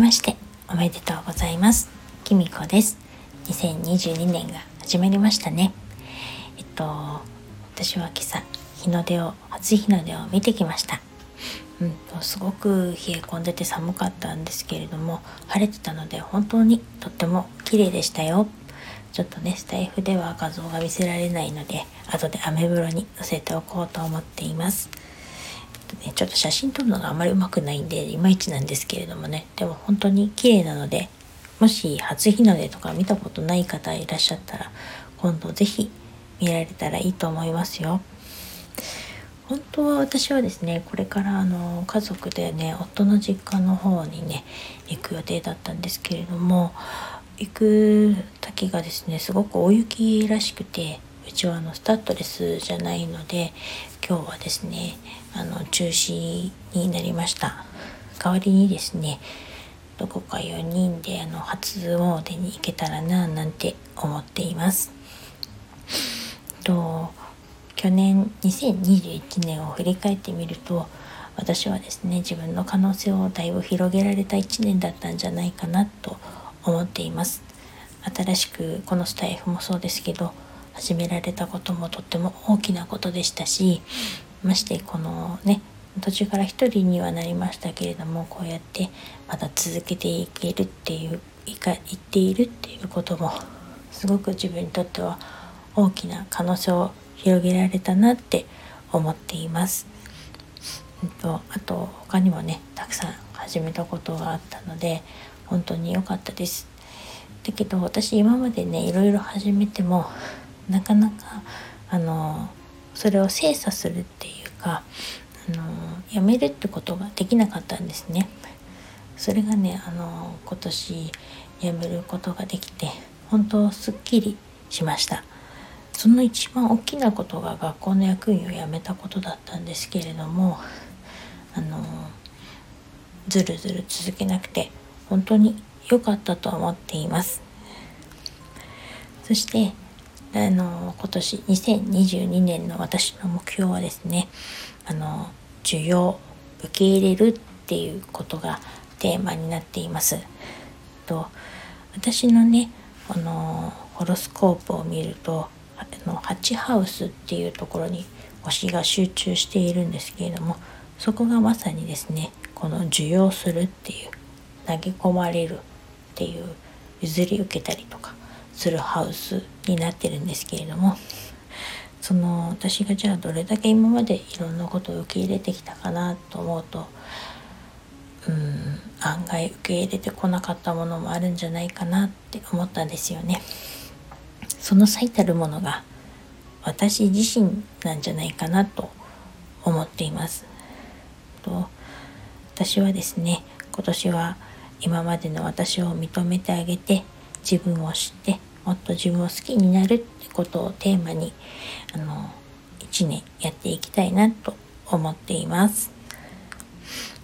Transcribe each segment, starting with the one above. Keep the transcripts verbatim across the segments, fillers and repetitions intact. ましておめでとうございます。きみこです。にせんにじゅうにねんが始まりましたね。えっと私は今朝日の出を初日の出を見てきました。うん、すごく冷え込んでて寒かったんですけれども、晴れてたので本当にとっても綺麗でしたよ。ちょっとねスタイフでは画像が見せられないので、後でアメブロに載せておこうと思っています。ちょっと写真撮るのがあまりうまくないんでいまいちなんですけれどもね、でも本当に綺麗なので、もし初日の出とか見たことない方いらっしゃったら今度ぜひ見られたらいいと思いますよ。本当は私はですね、これからあの家族でね、夫の実家の方にね行く予定だったんですけれども、行く先がですねすごく大雪らしくて、うちはあのスタッドレスじゃないので今日はですねあの中止になりました。代わりにですねどこかよにんであの初詣に行けたらななんて思っています。と去年にせんにじゅういちねんを振り返ってみると、私はですね自分の可能性をだいぶ広げられたいちねんだったんじゃないかなと思っています。新しくこのスタイフもそうですけど始められたこともとっても大きなことでしたし、ましてこのね途中から一人にはなりましたけれども、こうやってまた続けていけるっていういか言っているっていうこともすごく自分にとっては大きな可能性を広げられたなって思っています。えっと、あと他にもねたくさん始めたことがあったので本当に良かったです。だけど私今までねいろいろ始めてもなかなかあのそれを精査するっていうかあのやめるってことができなかったんですね。それがねあの今年やめることができて本当すっきりしました。その一番大きなことが学校の役員を辞めたことだったんですけれども、あのずるずる続けなくて本当に良かったと思っています。そしてあの今年にせんにじゅうにねんの私の目標はですね、あの需要受け入れるっていうことがテーマになっています。と私のねあのホロスコープを見るとはちハウスっていうところに推しが集中しているんですけれども、そこがまさにですねこの受容するっていう投げ込まれるっていう譲り受けたりとかするハウスになってるんですけれども、その私がじゃあどれだけ今までいろんなことを受け入れてきたかなと思うと、うーん案外受け入れてこなかったものもあるんじゃないかなって思ったんですよね。その最たるものが私自身なんじゃないかなと思っています。と私はですね今年は今までの私を認めてあげて、自分を知ってもっと自分を好きになるってことをテーマにあのいちねんやっていきたいなと思っています。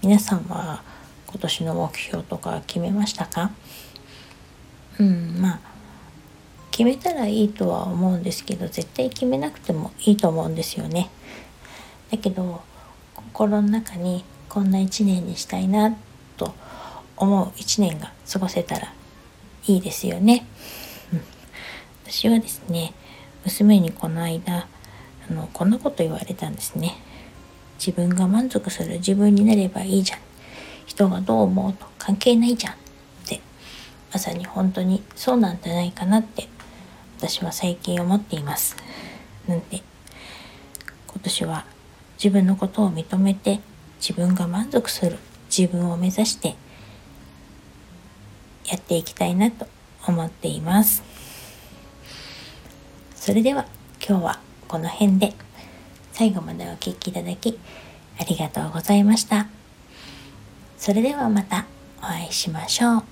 皆さんは今年の目標とか決めましたか？うんまあ決めたらいいとは思うんですけど、絶対決めなくてもいいと思うんですよね。だけど心の中にこんないちねんにしたいなと思ういちねんが過ごせたらいいですよね。うん、私はですね娘にこの間あのこんなこと言われたんですね。自分が満足する自分になればいいじゃん、人がどう思うと関係ないじゃんって、まさに本当にそうなんじゃないかなって私は最近思っています。なんで今年は自分のことを認めて、自分が満足する自分を目指してやっていきたいなと思っています。それでは今日はこの辺で、最後までお聞きいただきありがとうございました。それではまたお会いしましょう。